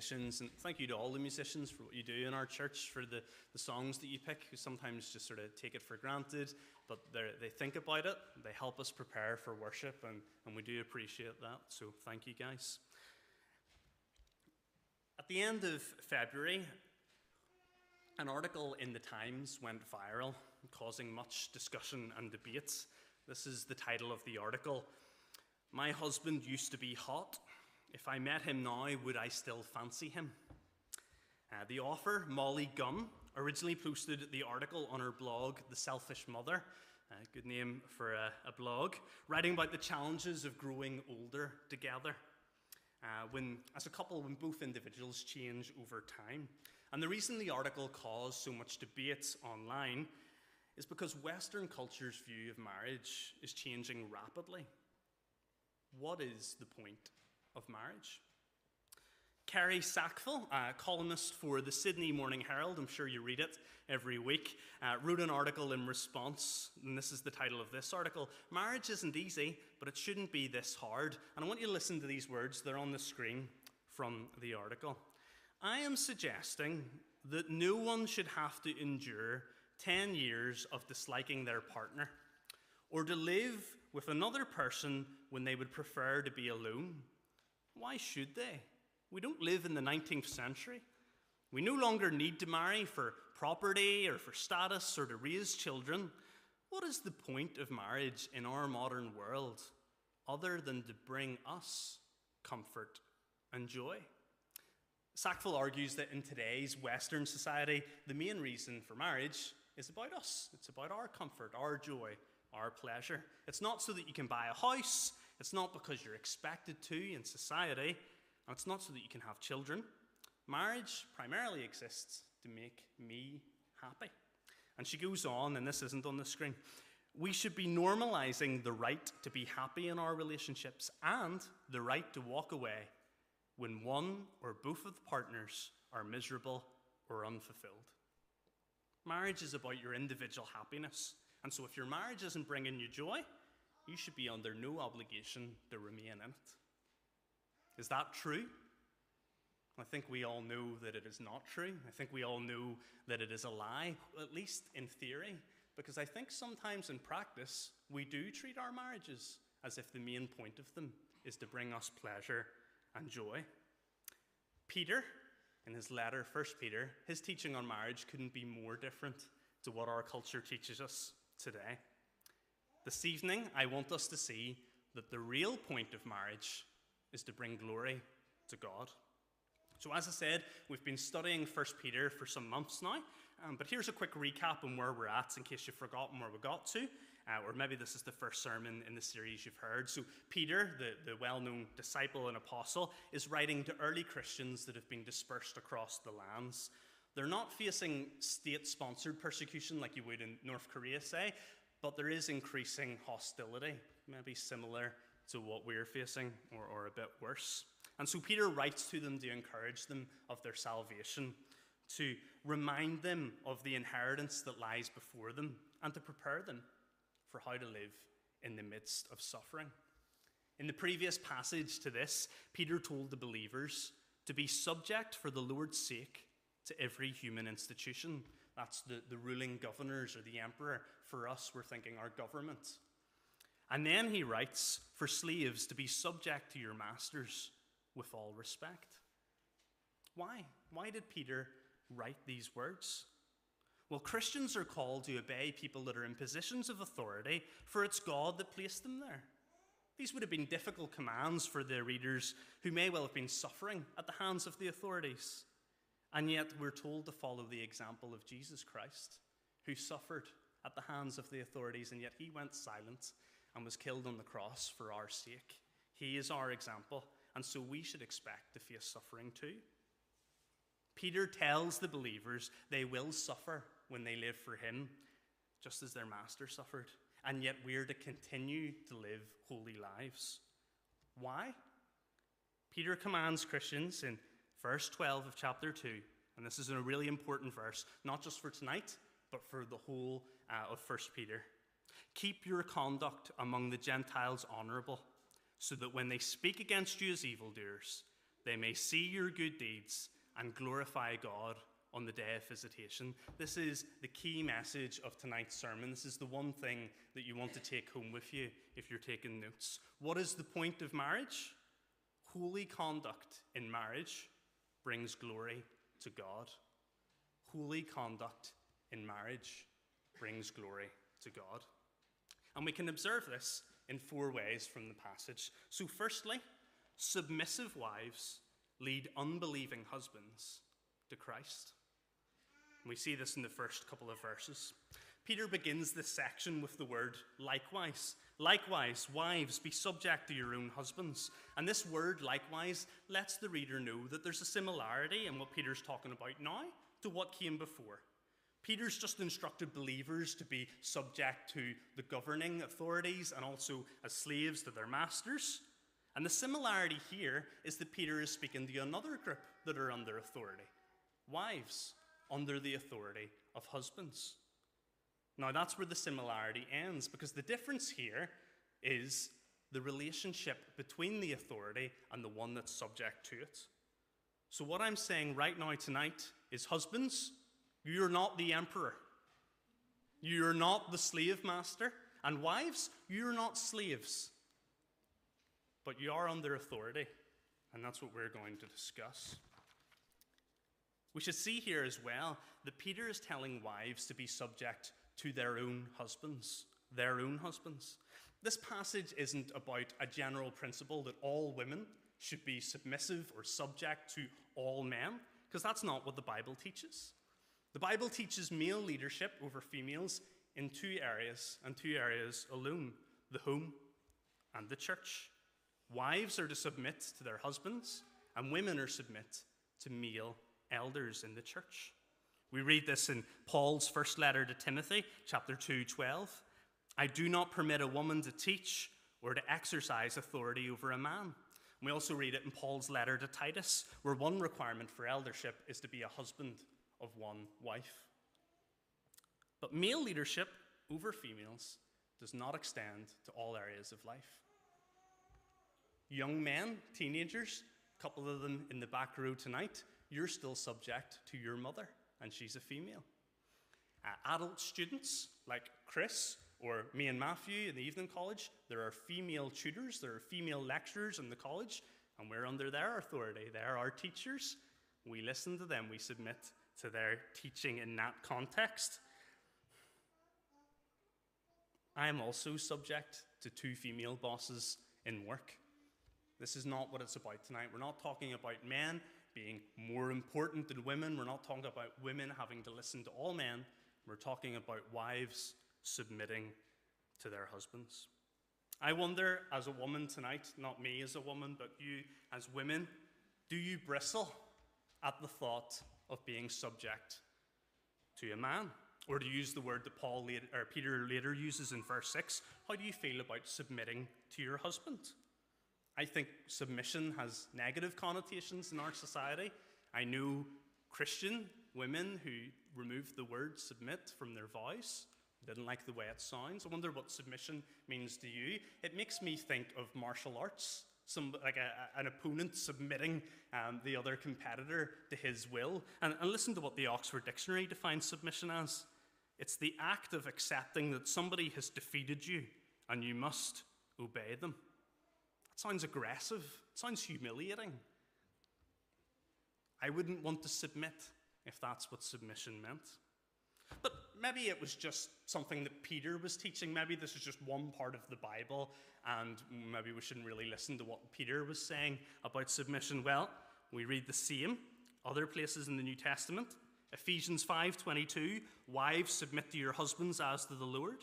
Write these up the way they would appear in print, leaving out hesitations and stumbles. musicians, and thank you to all the musicians for what you do in our church, for the songs that you pick, who sometimes just sort of take it for granted, but they think about it, they help us prepare for worship, and we do appreciate that, so thank you guys. At the end of February, an article in The Times went viral, causing much discussion and debate. This is the title of the article: "My husband used to be hot. If I met him now, would I still fancy him?" The author, Molly Gum, originally posted the article on her blog, The Selfish Mother, a good name for a blog, writing about the challenges of growing older together. As a couple, when both individuals change over time. And the reason the article caused so much debate online is because Western culture's view of marriage is changing rapidly. What is the point of marriage? Kerry Sackville, a columnist for the Sydney Morning Herald, I'm sure you read it every week, wrote an article in response, and this is the title of this article: "Marriage isn't easy, but it shouldn't be this hard." And I want you to listen to these words, they're on the screen from the article. "I am suggesting that no one should have to endure 10 years of disliking their partner, or to live with another person when they would prefer to be alone. Why should they? We don't live in the 19th century. We no longer need to marry for property or for status or to raise children. What is the point of marriage in our modern world other than to bring us comfort and joy?" Sackville argues that in today's Western society, the main reason for marriage is about us. It's about our comfort, our joy, our pleasure. It's not so that you can buy a house. It's not because you're expected to in society. And it's not so that you can have children. Marriage primarily exists to make me happy. And she goes on, and this isn't on the screen, "We should be normalizing the right to be happy in our relationships and the right to walk away when one or both of the partners are miserable or unfulfilled." Marriage is about your individual happiness. And so if your marriage isn't bringing you joy, you should be under no obligation to remain in it. Is that true? I think we all know that it is not true. I think we all know that it is a lie, at least in theory, because I think sometimes in practice, we do treat our marriages as if the main point of them is to bring us pleasure and joy. Peter, in his letter, 1 Peter, his teaching on marriage couldn't be more different to what our culture teaches us today. This evening, I want us to see that the real point of marriage is to bring glory to God. So as I said, we've been studying 1 Peter for some months now, but here's a quick recap on where we're at in case you've forgotten where we got to, or maybe this is the first sermon in the series you've heard. So Peter, the well-known disciple and apostle, is writing to early Christians that have been dispersed across the lands. They're not facing state-sponsored persecution like you would in North Korea, say, but there is increasing hostility, maybe similar to what we're facing, or a bit worse. And so Peter writes to them to encourage them of their salvation, to remind them of the inheritance that lies before them, and to prepare them for how to live in the midst of suffering. In the previous passage to this, Peter told the believers to be subject for the Lord's sake to every human institution. That's the ruling governors or the emperor. For us, we're thinking our government. And then he writes, for slaves to be subject to your masters with all respect. Why? Why did Peter write these words? Well, Christians are called to obey people that are in positions of authority, for it's God that placed them there. These would have been difficult commands for their readers who may well have been suffering at the hands of the authorities. And yet we're told to follow the example of Jesus Christ, who suffered at the hands of the authorities, and yet he went silent and was killed on the cross for our sake. He is our example, and so we should expect to face suffering too. Peter tells the believers they will suffer when they live for him, just as their master suffered, and yet we're to continue to live holy lives. Why? Peter commands Christians in verse 12 of chapter 2, and this is a really important verse, not just for tonight, but for the whole of 1 Peter. "Keep your conduct among the Gentiles honorable, so that when they speak against you as evildoers, They may see your good deeds and glorify God on the day of visitation. This is the key message of tonight's sermon. This is the one thing that you want to take home with you if you're taking notes. What is the point of marriage? Holy conduct in marriage brings glory to God. Holy conduct in marriage brings glory to God. And we can observe this in four ways from the passage. So firstly, submissive wives lead unbelieving husbands to Christ. And we see this in the first couple of verses. Peter begins this section with the word likewise. Likewise, wives, be subject to your own husbands. And this word likewise lets the reader know that there's a similarity in what Peter's talking about now to what came before. Peter's just instructed believers to be subject to the governing authorities and also as slaves to their masters. And the similarity here is that Peter is speaking to another group that are under authority. Wives under the authority of husbands. Now that's where the similarity ends, because the difference here is the relationship between the authority and the one that's subject to it. So what I'm saying right now tonight is, husbands, you're not the emperor. You're not the slave master. And wives, you're not slaves. But you are under authority, and that's what we're going to discuss. We should see here as well that Peter is telling wives to be subject to their own husbands. Their own husbands. This passage isn't about a general principle that all women should be submissive or subject to all men, because that's not what the Bible teaches. The Bible teaches male leadership over females in two areas, and two areas alone: the home and the church. Wives are to submit to their husbands, and women are to submit to male elders in the church. We read this in Paul's first letter to Timothy, chapter 2:12. I do not permit a woman to teach or to exercise authority over a man. And we also read it in Paul's letter to Titus, where one requirement for eldership is to be a husband of one wife. But male leadership over females does not extend to all areas of life. Young men, teenagers, a couple of them in the back row tonight, you're still subject to your mother, and she's a female. Adult students like Chris or me and Matthew in the evening college, there are female tutors, there are female lecturers in the college, and we're under their authority. They're our teachers. We listen to them. We submit to their teaching in that context. I am also subject to two female bosses in work. This is not what it's about tonight. We're not talking about men being more important than women. We're not talking about women having to listen to all men. We're talking about wives submitting to their husbands. I wonder, as a woman tonight, not me as a woman, but you as women, do you bristle at the thought of being subject to a man? Or to use the word that Peter later uses in verse 6, how do you feel about submitting to your husband? I think submission has negative connotations in our society. I know Christian women who removed the word submit from their vows. Didn't like the way it sounds. I wonder what submission means to you. It makes me think of martial arts, like an opponent submitting the other competitor to his will. And listen to what the Oxford Dictionary defines submission as. It's the act of accepting that somebody has defeated you and you must obey them. Sounds aggressive. It sounds humiliating. I wouldn't want to submit if that's what submission meant. But maybe it was just something that Peter was teaching. Maybe this is just one part of the Bible, and maybe we shouldn't really listen to what Peter was saying about submission. Well, we read the same other places in the New Testament. Ephesians 5:22, wives, submit to your husbands as to the Lord.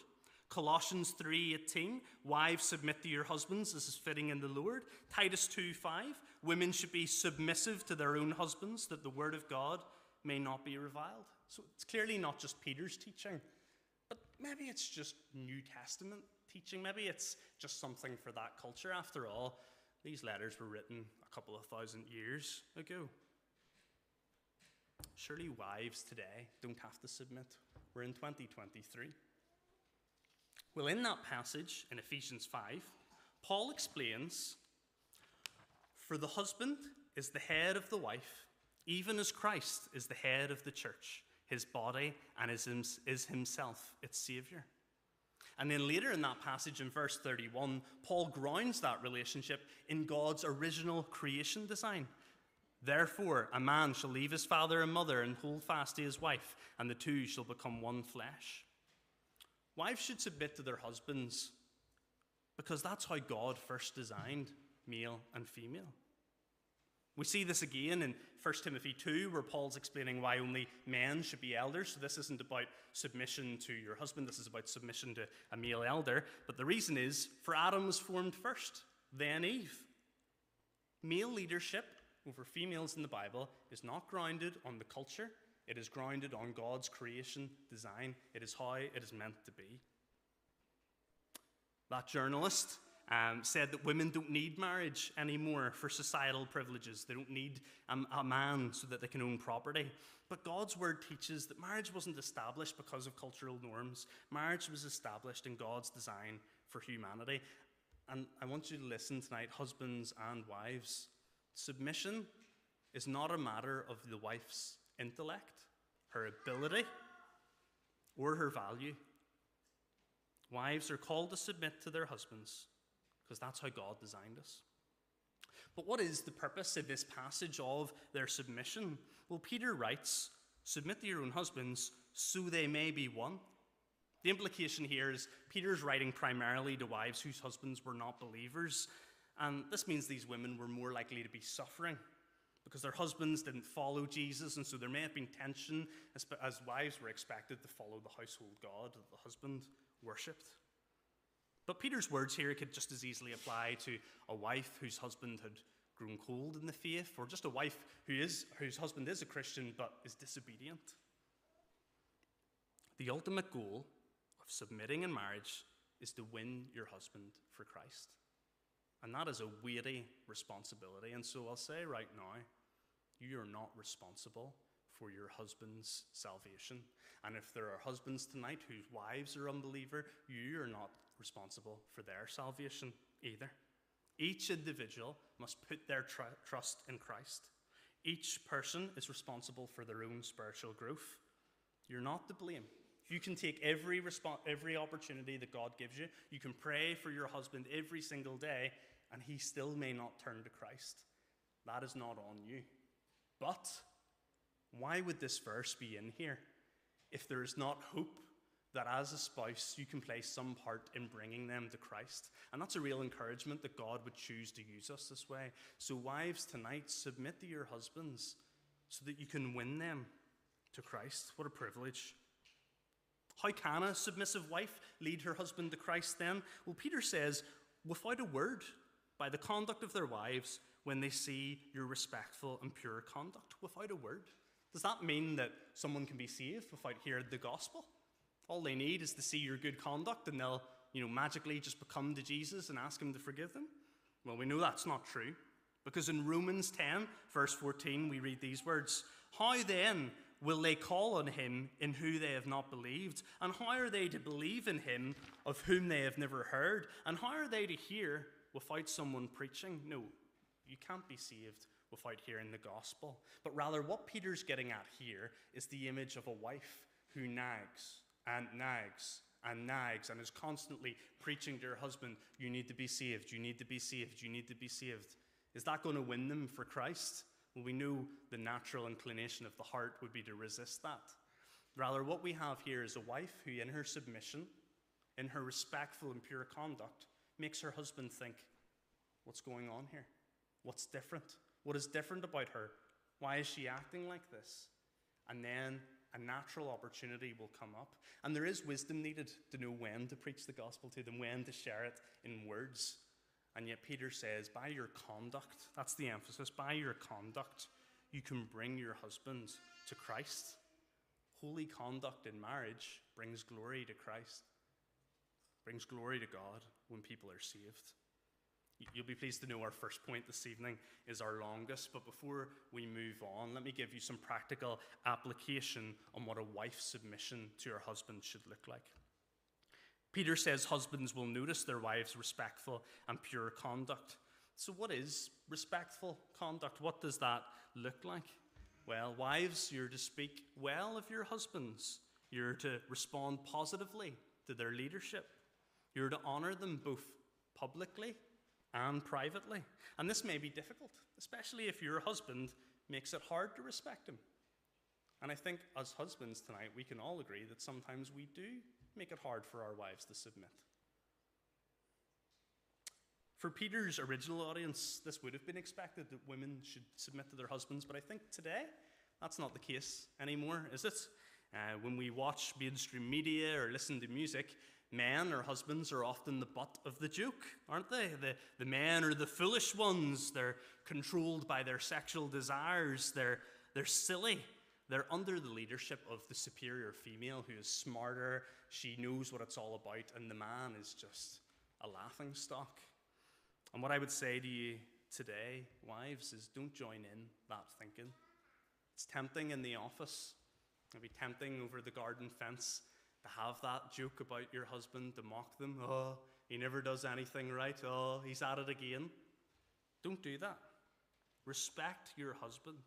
Colossians 3:18, wives, submit to your husbands, this is fitting in the Lord. Titus 2:5, women should be submissive to their own husbands, that the word of God may not be reviled. So it's clearly not just Peter's teaching, but maybe it's just New Testament teaching. Maybe it's just something for that culture. After all, these letters were written a couple of thousand years ago. Surely wives today don't have to submit. We're in 2023. Well, in that passage, in Ephesians 5, Paul explains, for the husband is the head of the wife, even as Christ is the head of the church, his body, and is himself its Savior. And then later in that passage, in verse 31, Paul grounds that relationship in God's original creation design. Therefore, a man shall leave his father and mother and hold fast to his wife, and the two shall become one flesh. Wives should submit to their husbands, because that's how God first designed male and female. We see this again in 1 Timothy 2, where Paul's explaining why only men should be elders. So this isn't about submission to your husband. This is about submission to a male elder. But the reason is, for Adam was formed first, then Eve. Male leadership over females in the Bible is not grounded on the culture. It is grounded on God's creation design. It is how it is meant to be. That journalist said that women don't need marriage anymore for societal privileges. They don't need a man so that they can own property. But God's word teaches that marriage wasn't established because of cultural norms. Marriage was established in God's design for humanity. And I want you to listen tonight, husbands and wives. Submission is not a matter of the wife's intellect, her ability, or her value. Wives are called to submit to their husbands, because that's how God designed us. But what is the purpose of this passage of their submission? Well, Peter writes, submit to your own husbands so they may be one. The implication here is Peter's writing primarily to wives whose husbands were not believers. And this means these women were more likely to be suffering because their husbands didn't follow Jesus. And so there may have been tension as wives were expected to follow the household God that the husband worshipped. But Peter's words here could just as easily apply to a wife whose husband had grown cold in the faith, or just a wife whose husband is a Christian but is disobedient. The ultimate goal of submitting in marriage is to win your husband for Christ. And that is a weighty responsibility. And so I'll say right now, you are not responsible for your husband's salvation. And if there are husbands tonight whose wives are unbelievers, you are not responsible for their salvation either. Each individual must put their trust in Christ. Each person is responsible for their own spiritual growth. You're not to blame. You can take every opportunity that God gives you. You can pray for your husband every single day, and he still may not turn to Christ. That is not on you. But why would this verse be in here if there is not hope that as a spouse you can play some part in bringing them to Christ? And that's a real encouragement that God would choose to use us this way. So wives, tonight, submit to your husbands so that you can win them to Christ. What a privilege. How can a submissive wife lead her husband to Christ then? Well, Peter says, without a word, by the conduct of their wives, when they see your respectful and pure conduct. Without a word. Does that mean that someone can be saved without hearing the gospel? All they need is to see your good conduct and they'll, magically just become to Jesus and ask him to forgive them? Well, we know that's not true, because in Romans 10, verse 14, we read these words, "How then will they call on him in who they have not believed? And how are they to believe in him of whom they have never heard? And how are they to hear without someone preaching?" No, you can't be saved without hearing the gospel. But rather, what Peter's getting at here is the image of a wife who nags and nags and nags and is constantly preaching to her husband, "You need to be saved, you need to be saved, you need to be saved." Is that going to win them for Christ? Well, we know the natural inclination of the heart would be to resist that. Rather, what we have here is a wife who, in her submission, in her respectful and pure conduct, makes her husband think, what's going on here? What's different? What is different about her? Why is she acting like this? And then a natural opportunity will come up. And there is wisdom needed to know when to preach the gospel to them, when to share it in words. And yet Peter says, by your conduct, that's the emphasis, by your conduct, you can bring your husband to Christ. Holy conduct in marriage brings glory to Christ, brings glory to God when people are saved. You'll be pleased to know our first point this evening is our longest, but before we move on, let me give you some practical application on what a wife's submission to her husband should look like. Peter says husbands will notice their wives' respectful and pure conduct. So what is respectful conduct? What does that look like? Well, wives, you're to speak well of your husbands. You're to respond positively to their leadership. You're to honor them both publicly and privately. And this may be difficult, especially if your husband makes it hard to respect him. And I think as husbands tonight, we can all agree that sometimes we do make it hard for our wives to submit. For Peter's original audience, this would have been expected that women should submit to their husbands, but I think today that's not the case anymore, is it? When we watch mainstream media or listen to music, men or husbands are often the butt of the joke, aren't they? The men are the foolish ones. They're controlled by their sexual desires. They're silly. They're under the leadership of the superior female who is smarter. She knows what it's all about, and the man is just a laughingstock. And what I would say to you today, wives, is don't join in that thinking. It's tempting in the office. It'll be tempting over the garden fence to have that joke about your husband, to mock them. Oh, he never does anything right. Oh, he's at it again. Don't do that. Respect your husband.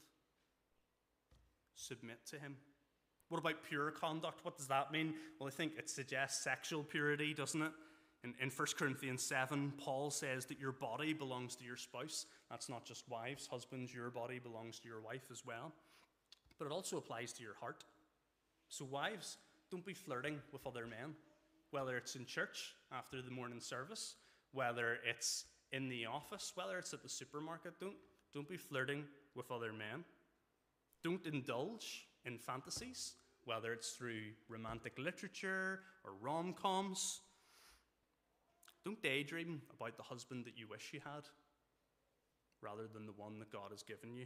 Submit to him. What about pure conduct? What does that mean? Well, I think it suggests sexual purity, doesn't it? In 1 Corinthians 7, Paul says that your body belongs to your spouse. That's not just wives. Husbands, your body belongs to your wife as well. But it also applies to your heart. So wives, don't be flirting with other men, whether it's in church after the morning service, whether it's in the office, whether it's at the supermarket. Don't be flirting with other men. Don't indulge in fantasies, whether it's through romantic literature or rom-coms. Don't daydream about the husband that you wish you had, rather than the one that God has given you.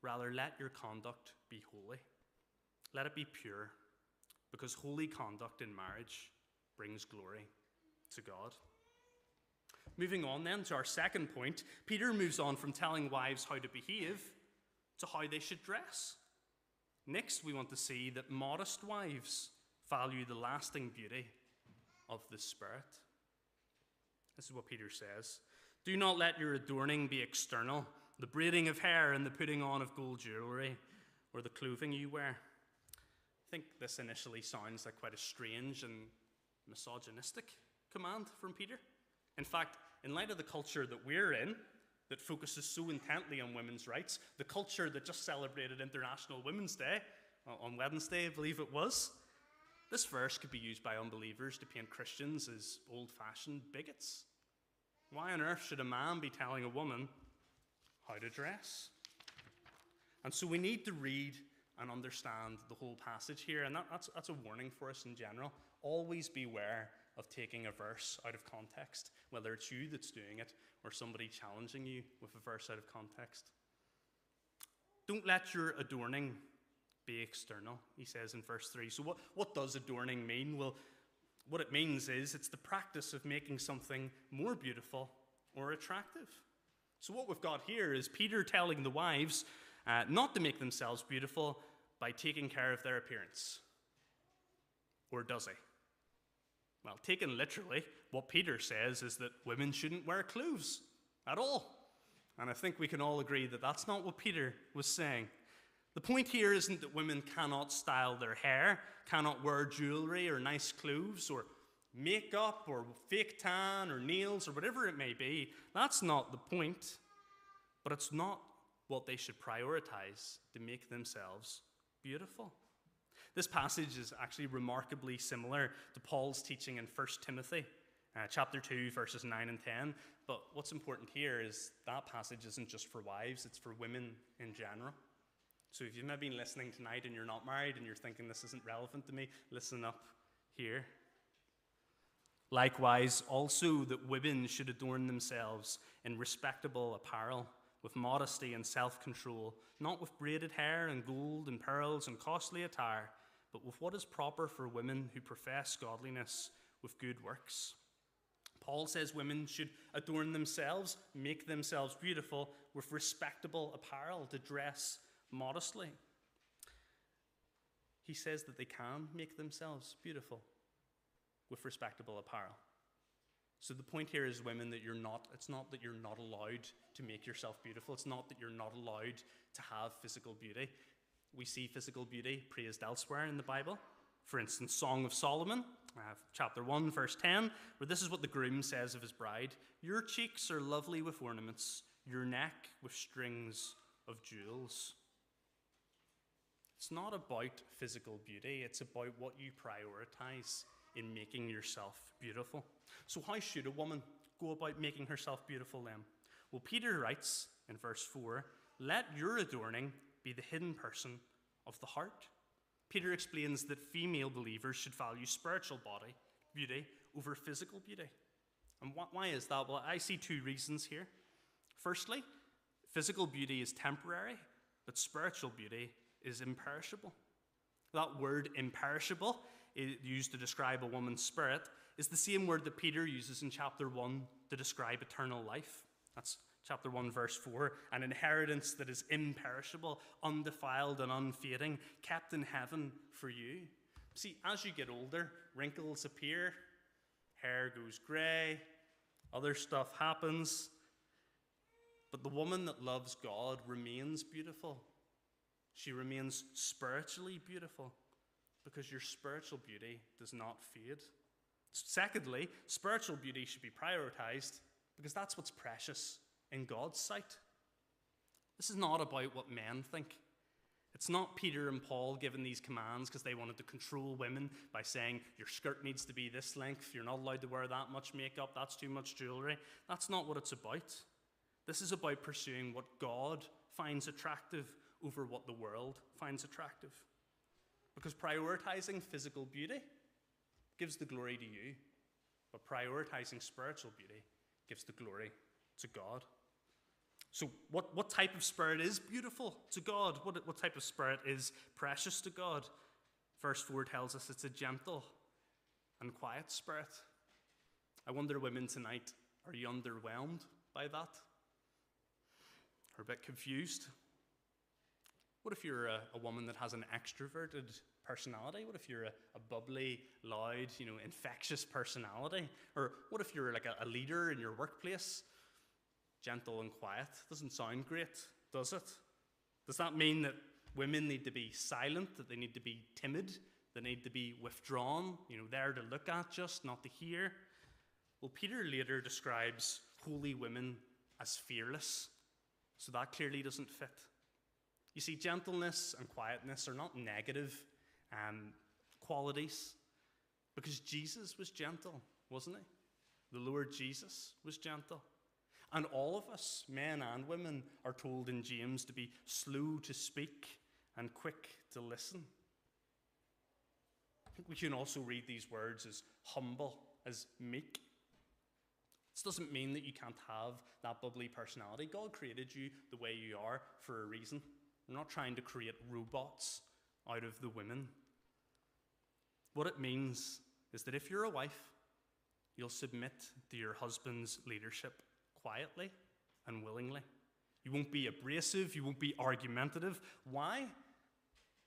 Rather, let your conduct be holy. Let it be pure, because holy conduct in marriage brings glory to God. Moving on then to our second point, Peter moves on from telling wives how to behave to how they should dress. Next, we want to see that modest wives value the lasting beauty of the Spirit. This is what Peter says. Do not let your adorning be external, the braiding of hair and the putting on of gold jewelry, or the clothing you wear. I think this initially sounds like quite a strange and misogynistic command from Peter. In fact, in light of the culture that we're in, that focuses so intently on women's rights, the culture that just celebrated International Women's Day on Wednesday, I believe it was, this verse could be used by unbelievers to paint Christians as old-fashioned bigots. Why on earth should a man be telling a woman how to dress? And so we need to read and understand the whole passage here, and that's a warning for us in general. Always beware of taking a verse out of context, whether it's you that's doing it or somebody challenging you with a verse out of context. Don't let your adorning be external, he says in verse 3. So what does adorning mean? Well, what it means is it's the practice of making something more beautiful or attractive. So what we've got here is Peter telling the wives not to make themselves beautiful by taking care of their appearance. Or does he? Well, taken literally, what Peter says is that women shouldn't wear clothes at all. And I think we can all agree that that's not what Peter was saying. The point here isn't that women cannot style their hair, cannot wear jewelry or nice clothes or makeup or fake tan or nails or whatever it may be. That's not the point. But it's not what they should prioritize to make themselves beautiful. This passage is actually remarkably similar to Paul's teaching in 1 Timothy chapter 2, verses 9 and 10. But what's important here is that passage isn't just for wives, it's for women in general. So if you've maybe been listening tonight and you're not married and you're thinking this isn't relevant to me, listen up here. Likewise, also that women should adorn themselves in respectable apparel, with modesty and self-control, not with braided hair and gold and pearls and costly attire, but with what is proper for women who profess godliness with good works. Paul says women should adorn themselves, make themselves beautiful, with respectable apparel, to dress modestly. He says that they can make themselves beautiful with respectable apparel. So the point here is, women, that it's not that you're not allowed to make yourself beautiful. It's not that you're not allowed to have physical beauty. We see physical beauty praised elsewhere in the Bible. For instance, Song of Solomon, chapter 1, verse 10, where this is what the groom says of his bride. Your cheeks are lovely with ornaments, your neck with strings of jewels. It's not about physical beauty. It's about what you prioritize in making yourself beautiful. So how should a woman go about making herself beautiful then? Well, Peter writes in verse 4, let your adorning be the hidden person of the heart. Peter explains that female believers should value spiritual beauty over physical beauty. And why is that? Well, I see two reasons here. Firstly, physical beauty is temporary, but spiritual beauty is imperishable. That word imperishable, used to describe a woman's spirit, is the same word that Peter uses in chapter 1 to describe eternal life. That's chapter 1, verse 4, an inheritance that is imperishable, undefiled and unfading, kept in heaven for you. See, as you get older, wrinkles appear, hair goes grey, other stuff happens. But the woman that loves God remains beautiful. She remains spiritually beautiful because your spiritual beauty does not fade. Secondly, spiritual beauty should be prioritized because that's what's precious in God's sight. This is not about what men think. It's not Peter and Paul giving these commands because they wanted to control women by saying, your skirt needs to be this length, you're not allowed to wear that much makeup, that's too much jewelry. That's not what it's about. This is about pursuing what God finds attractive over what the world finds attractive. Because prioritizing physical beauty gives the glory to you, but prioritizing spiritual beauty gives the glory to God. So what type of spirit is beautiful to God? What type of spirit is precious to God? Verse 4 tells us it's a gentle and quiet spirit. I wonder, women tonight, are you underwhelmed by that? Or a bit confused? What if you're a woman that has an extroverted personality? What if you're a bubbly, loud, infectious personality? Or what if you're like a leader in your workplace? Gentle and quiet doesn't sound great, does it? Does that mean that women need to be silent, that they need to be timid, they need to be withdrawn, there to look at just, not to hear? Well, Peter later describes holy women as fearless, so that clearly doesn't fit. You see, gentleness and quietness are not negative qualities, because Jesus was gentle, wasn't he? The Lord Jesus was gentle. And all of us, men and women, are told in James to be slow to speak and quick to listen. I think we can also read these words as humble, as meek. This doesn't mean that you can't have that bubbly personality. God created you the way you are for a reason. We're not trying to create robots out of the women. What it means is that if you're a wife, you'll submit to your husband's leadership quietly and willingly. You won't be abrasive, you won't be argumentative. Why?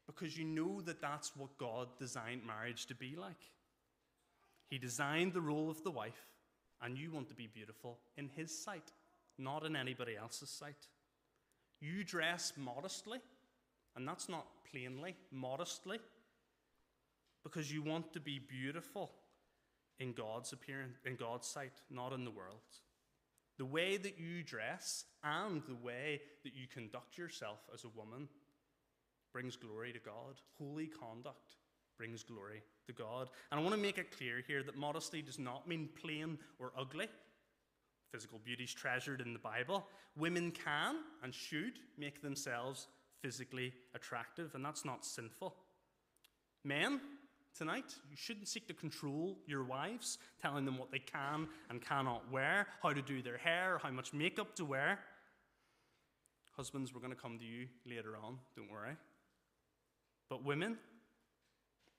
Because you know that that's what God designed marriage to be like. He designed the role of the wife, and you want to be beautiful in his sight, not in anybody else's sight. You dress modestly, and that's not plainly, modestly, because you want to be beautiful in God's appearance, in God's sight, not in the world. The way that you dress and the way that you conduct yourself as a woman brings glory to God. Holy conduct brings glory to God. And I want to make it clear here that modesty does not mean plain or ugly. Physical beauty is treasured in the Bible. Women can and should make themselves physically attractive, and that's not sinful. Men, tonight, you shouldn't seek to control your wives, telling them what they can and cannot wear, how to do their hair, how much makeup to wear. Husbands, we're going to come to you later on, don't worry. But women,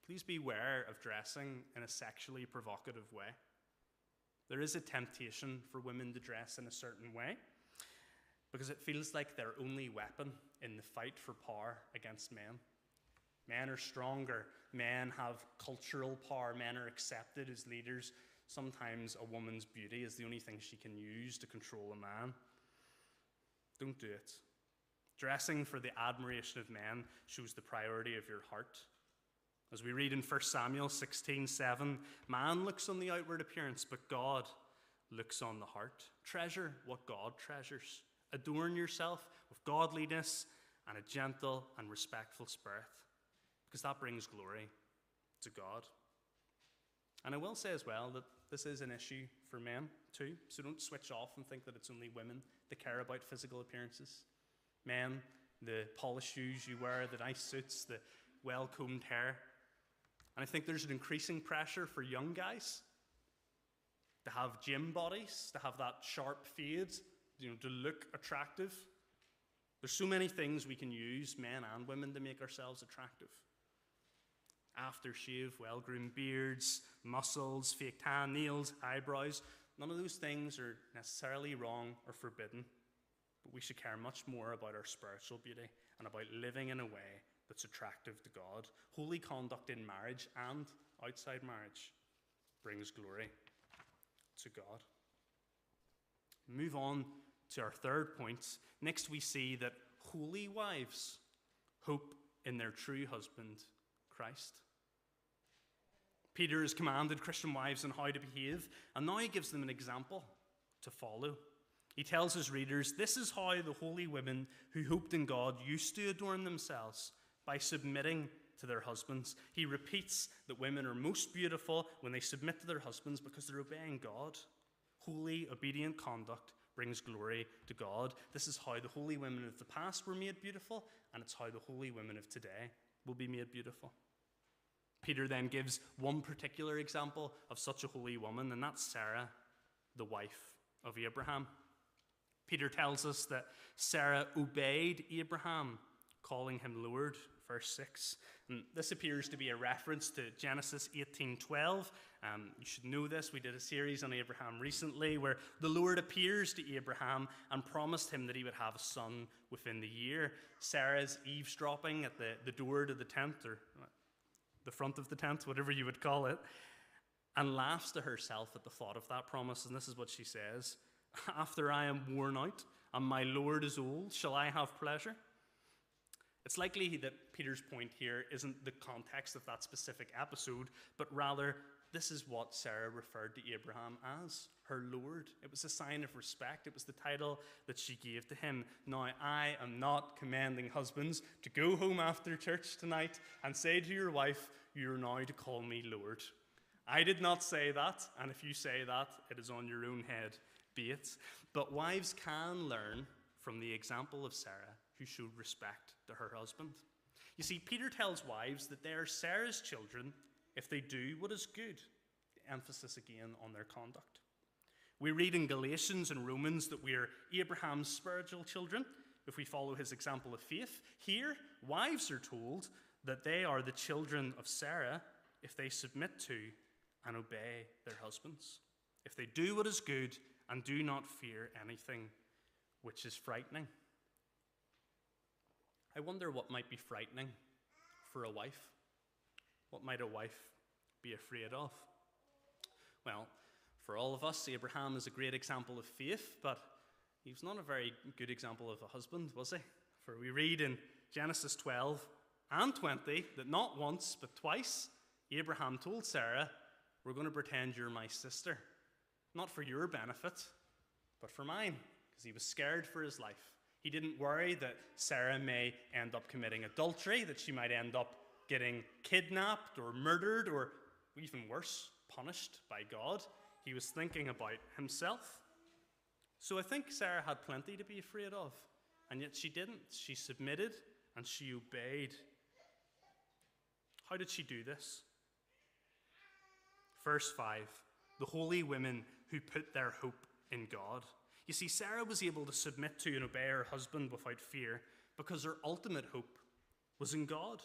please beware of dressing in a sexually provocative way. There is a temptation for women to dress in a certain way because it feels like their only weapon in the fight for power against men. Men are stronger, men have cultural power, men are accepted as leaders. Sometimes a woman's beauty is the only thing she can use to control a man. Don't do it. Dressing for the admiration of men shows the priority of your heart. As we read in 1 Samuel 16:7, man looks on the outward appearance, but God looks on the heart. Treasure what God treasures. Adorn yourself with godliness and a gentle and respectful spirit, because that brings glory to God. And I will say as well that this is an issue for men too, so don't switch off and think that it's only women that care about physical appearances. Men, the polished shoes you wear, the nice suits, the well-combed hair. And I think there's an increasing pressure for young guys to have gym bodies, to have that sharp fade, to look attractive. There's so many things we can use, men and women, to make ourselves attractive. Aftershave, well-groomed beards, muscles, fake tan, nails, eyebrows. None of those things are necessarily wrong or forbidden, but we should care much more about our spiritual beauty and about living in a way that's attractive to God. Holy conduct in marriage and outside marriage brings glory to God. Move on to our third point. Next, we see that holy wives hope in their true husband, Christ. Peter has commanded Christian wives on how to behave, and now he gives them an example to follow. He tells his readers, this is how the holy women who hoped in God used to adorn themselves, by submitting to their husbands. He repeats that women are most beautiful when they submit to their husbands because they're obeying God. Holy, obedient conduct brings glory to God. This is how the holy women of the past were made beautiful, and it's how the holy women of today will be made beautiful. Peter then gives one particular example of such a holy woman, and that's Sarah, the wife of Abraham. Peter tells us that Sarah obeyed Abraham, calling him Lord, verse 6. And this appears to be a reference to Genesis 18:12. You should know this. We did a series on Abraham recently where the Lord appears to Abraham and promised him that he would have a son within the year. Sarah's eavesdropping at the door to the tent, or the front of the tent, whatever you would call it, and laughs to herself at the thought of that promise. And this is what she says, "After I am worn out and my Lord is old, shall I have pleasure?" It's likely that Peter's point here isn't the context of that specific episode, but rather this is what Sarah referred to Abraham as, her Lord. It was a sign of respect. It was the title that she gave to him. Now, I am not commanding husbands to go home after church tonight and say to your wife, "You're now to call me Lord." I did not say that, and if you say that, it is on your own head, be it. But wives can learn from the example of Sarah, who showed respect to her husband. You see, Peter tells wives that they are Sarah's children if they do what is good. Emphasis again on their conduct. We read in Galatians and Romans that we are Abraham's spiritual children if we follow his example of faith. Here, wives are told that they are the children of Sarah if they submit to and obey their husbands, if they do what is good and do not fear anything which is frightening. I wonder what might be frightening for a wife. What might a wife be afraid of? Well, for all of us, Abraham is a great example of faith, but he was not a very good example of a husband, was he? For we read in Genesis 12 and 20 that not once but twice Abraham told Sarah, "We're going to pretend you're my sister, not for your benefit, but for mine," because he was scared for his life. He didn't worry that Sarah may end up committing adultery, that she might end up getting kidnapped or murdered or, even worse, punished by God. He was thinking about himself. So I think Sarah had plenty to be afraid of, and yet she didn't. She submitted and she obeyed. How did she do this? Verse 5, the holy women who put their hope in God. You see, Sarah was able to submit to and obey her husband without fear because her ultimate hope was in God,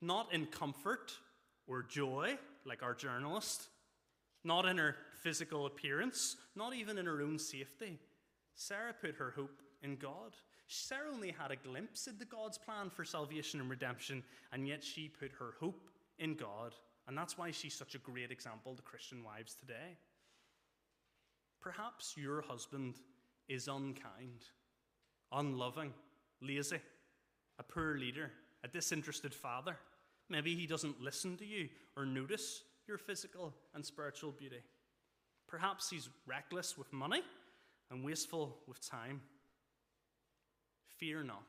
not in comfort or joy, like our journalist, not in her physical appearance, not even in her own safety. Sarah put her hope in God. Sarah only had a glimpse into God's plan for salvation and redemption, and yet she put her hope in God, and that's why she's such a great example to Christian wives today. Perhaps your husband is unkind, unloving, lazy, a poor leader, a disinterested father. Maybe he doesn't listen to you or notice your physical and spiritual beauty. Perhaps he's reckless with money and wasteful with time. Fear not.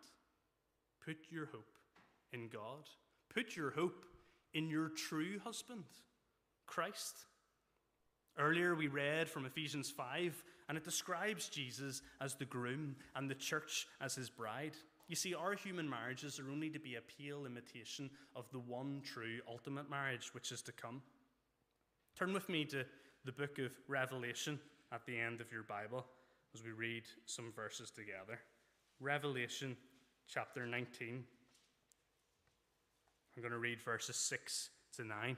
Put your hope in God. Put your hope in your true husband, Christ. Earlier we read from Ephesians 5, and it describes Jesus as the groom and the church as his bride. You see, our human marriages are only to be a pale imitation of the one true ultimate marriage which is to come. Turn with me to the book of Revelation at the end of your Bible as we read some verses together. Revelation chapter 19. I'm going to read verses 6 to 9.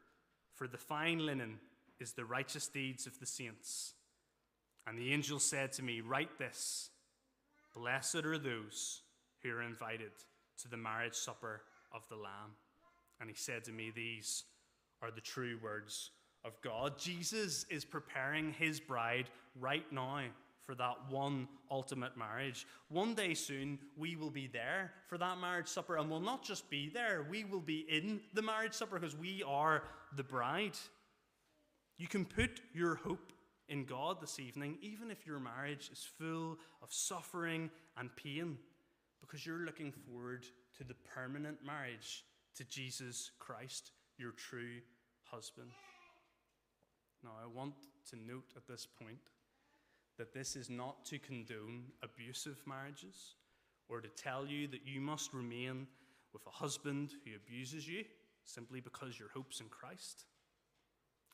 For the fine linen is the righteous deeds of the saints." And the angel said to me, "Write this: Blessed are those who are invited to the marriage supper of the Lamb." And he said to me, "These are the true words of God." Jesus is preparing his bride right now for that one ultimate marriage. One day soon, we will be there for that marriage supper, and we'll not just be there, we will be in the marriage supper because we are the bride. You can put your hope in God this evening, even if your marriage is full of suffering and pain, because you're looking forward to the permanent marriage to Jesus Christ, your true husband. Now, I want to note at this point that this is not to condone abusive marriages or to tell you that you must remain with a husband who abuses you simply because your hope's in Christ.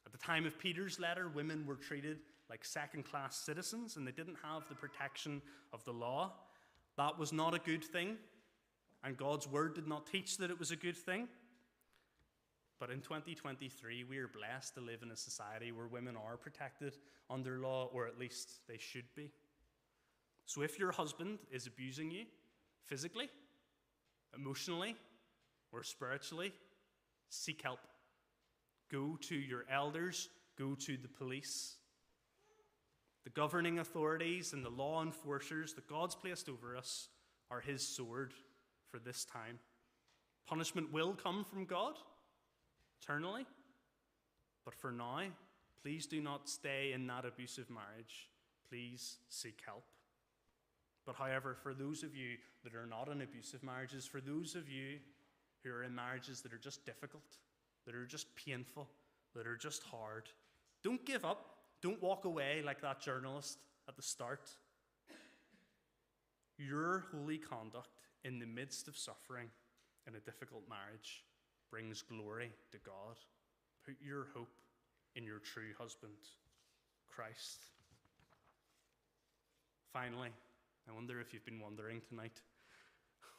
At the time of Peter's letter, women were treated like second-class citizens and they didn't have the protection of the law. That was not a good thing, and God's word did not teach that it was a good thing. But in 2023, we are blessed to live in a society where women are protected under law, or at least they should be. So if your husband is abusing you physically, emotionally, or spiritually, seek help. Go to your elders, go to the police. The governing authorities and the law enforcers that God's placed over us are his sword for this time. Punishment will come from God eternally, but for now, please do not stay in that abusive marriage. Please seek help. But however, for those of you that are not in abusive marriages, for those of you who are in marriages that are just difficult, that are just painful, that are just hard, don't give up. Don't walk away like that journalist at the start. Your holy conduct in the midst of suffering in a difficult marriage brings glory to God. Put your hope in your true husband, Christ. Finally, I wonder if you've been wondering tonight,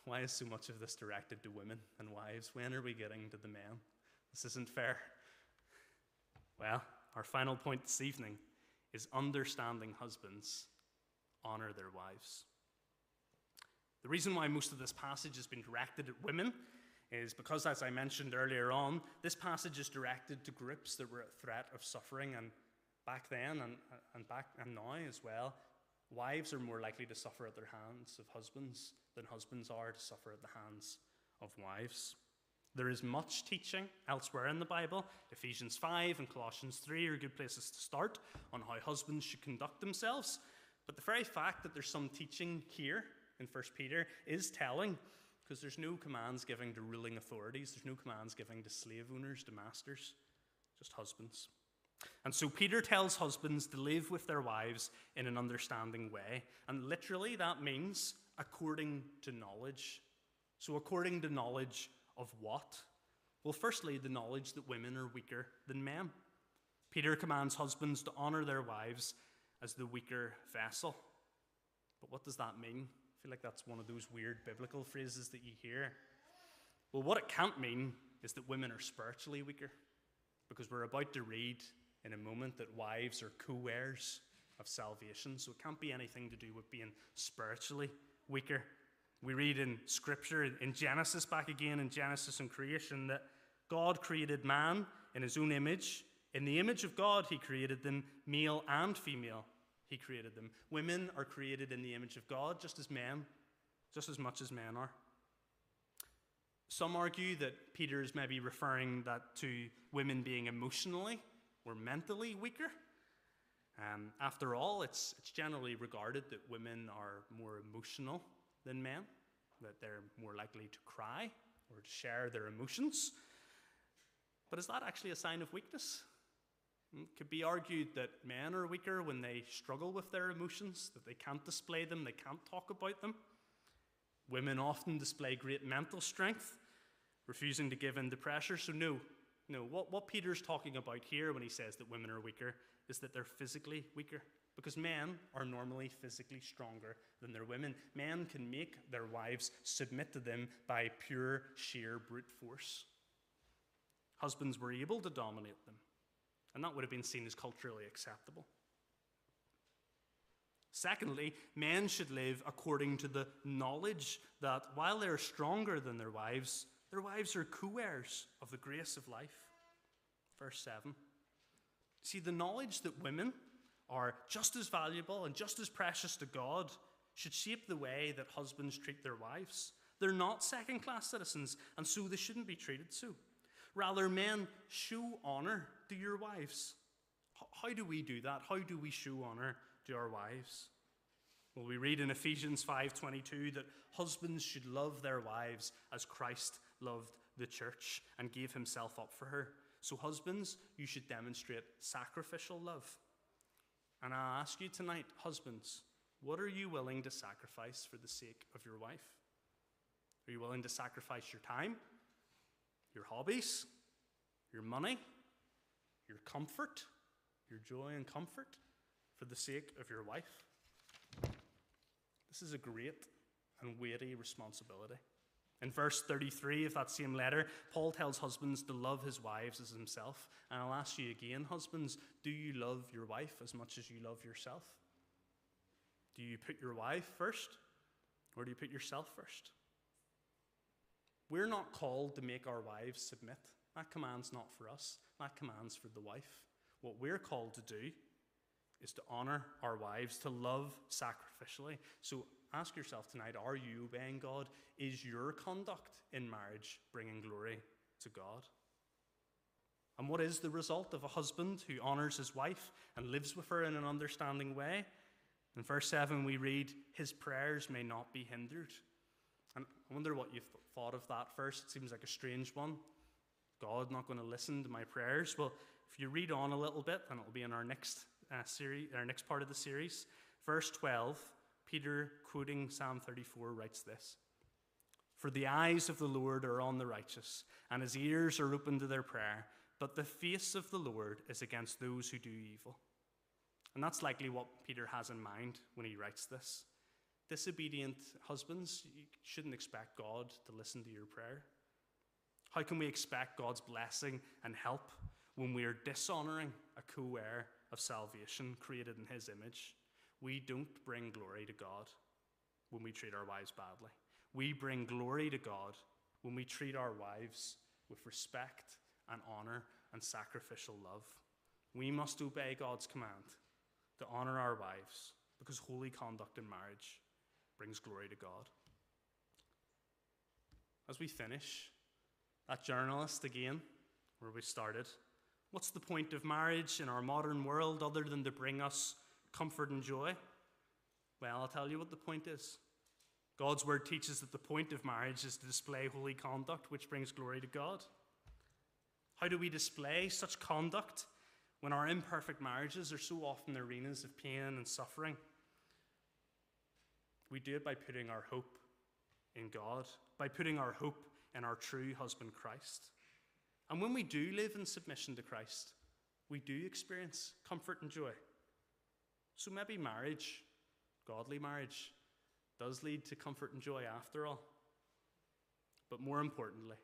why is so much of this directed to women and wives? When are we getting to the men? This isn't fair. Well, our final point this evening is understanding husbands honor their wives. The reason why most of this passage has been directed at women is because, as I mentioned earlier on, this passage is directed to groups that were at threat of suffering, and back then and now as well, wives are more likely to suffer at the hands of husbands than husbands are to suffer at the hands of wives. There is much teaching elsewhere in the Bible. Ephesians 5 and Colossians 3 are good places to start on how husbands should conduct themselves, but the very fact that there's some teaching here in 1 Peter is telling, because there's no commands given to ruling authorities. There's no commands given to slave owners, to masters, just husbands. And so Peter tells husbands to live with their wives in an understanding way. And literally that means according to knowledge. So according to knowledge of what? Well, firstly, the knowledge that women are weaker than men. Peter commands husbands to honor their wives as the weaker vessel. But what does that mean? I feel like that's one of those weird biblical phrases that you hear. Well, what it can't mean is that women are spiritually weaker, because we're about to read in a moment that wives are co-heirs of salvation, so it can't be anything to do with being spiritually weaker. We read in Scripture, in Genesis, back again in Genesis and creation, that God created man in his own image. In the image of God, he created them, male and female, he created them. Women are created in the image of God, just as men, just as much as men are. Some argue that Peter is maybe referring that to women being emotionally or mentally weaker. After all, it's generally regarded that women are more emotional than men, that they're more likely to cry or to share their emotions. But is that actually a sign of weakness? It could be argued that men are weaker when they struggle with their emotions, that they can't display them, they can't talk about them. Women often display great mental strength, refusing to give in to pressure. So no, what Peter's talking about here when he says that women are weaker is that they're physically weaker, because men are normally physically stronger than their women. Men can make their wives submit to them by pure, sheer brute force. Husbands were able to dominate them, and that would have been seen as culturally acceptable. Secondly, men should live according to the knowledge that while they are stronger than their wives are co-heirs of the grace of life. Verse 7. See, the knowledge that women are just as valuable and just as precious to God should shape the way that husbands treat their wives. They're not second-class citizens, and so they shouldn't be treated so. Rather, men, show honor to your wives. How do we do that? How do we show honor to our wives? Well, we read in Ephesians 5:22 that husbands should love their wives as Christ loved the church and gave himself up for her. So husbands, you should demonstrate sacrificial love. And I ask you tonight, husbands, what are you willing to sacrifice for the sake of your wife? Are you willing to sacrifice your time, your hobbies, your money, your comfort, your joy and comfort, for the sake of your wife? This is a great and weighty responsibility. In verse 33 of that same letter, Paul tells husbands to love his wives as himself. And I'll ask you again, husbands, do you love your wife as much as you love yourself? Do you put your wife first, or do you put yourself first? We're not called to make our wives submit. That command's not for us. That command's for the wife. What we're called to do is to honor our wives, to love sacrificially. So ask yourself tonight, are you obeying God? Is your conduct in marriage bringing glory to God? And what is the result of a husband who honors his wife and lives with her in an understanding way? In verse 7 we read, his prayers may not be hindered. And I wonder what you've thought of that verse. It seems like a strange one. God not going to listen to my prayers. Well, if you read on a little bit, and it'll be in our next series, our next part of the series, verse 12, Peter, quoting Psalm 34, writes this: "For the eyes of the Lord are on the righteous, and his ears are open to their prayer, but the face of the Lord is against those who do evil." And that's likely what Peter has in mind when he writes this. Disobedient husbands, you shouldn't expect God to listen to your prayer. How can we expect God's blessing and help when we are dishonoring a co-heir of salvation created in his image? We don't bring glory to God when we treat our wives badly. We bring glory to God when we treat our wives with respect and honor and sacrificial love. We must obey God's command to honor our wives, because holy conduct in marriage brings glory to God. As we finish, that journalist again, where we started, what's the point of marriage in our modern world other than to bring us comfort and joy? Well, I'll tell you what the point is. God's word teaches that the point of marriage is to display holy conduct, which brings glory to God. How do we display such conduct when our imperfect marriages are so often arenas of pain and suffering? We do it by putting our hope in God, by putting our hope in our true husband, Christ. And when we do live in submission to Christ, we do experience comfort and joy. So maybe marriage, godly marriage, does lead to comfort and joy after all. But more importantly,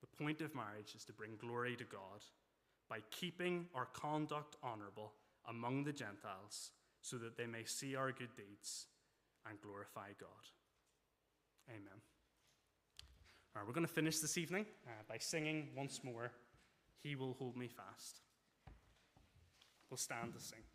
the point of marriage is to bring glory to God by keeping our conduct honorable among the Gentiles, so that they may see our good deeds and glorify God. Amen. All right, we're going to finish this evening by singing once more, He Will Hold Me Fast. We'll stand to sing.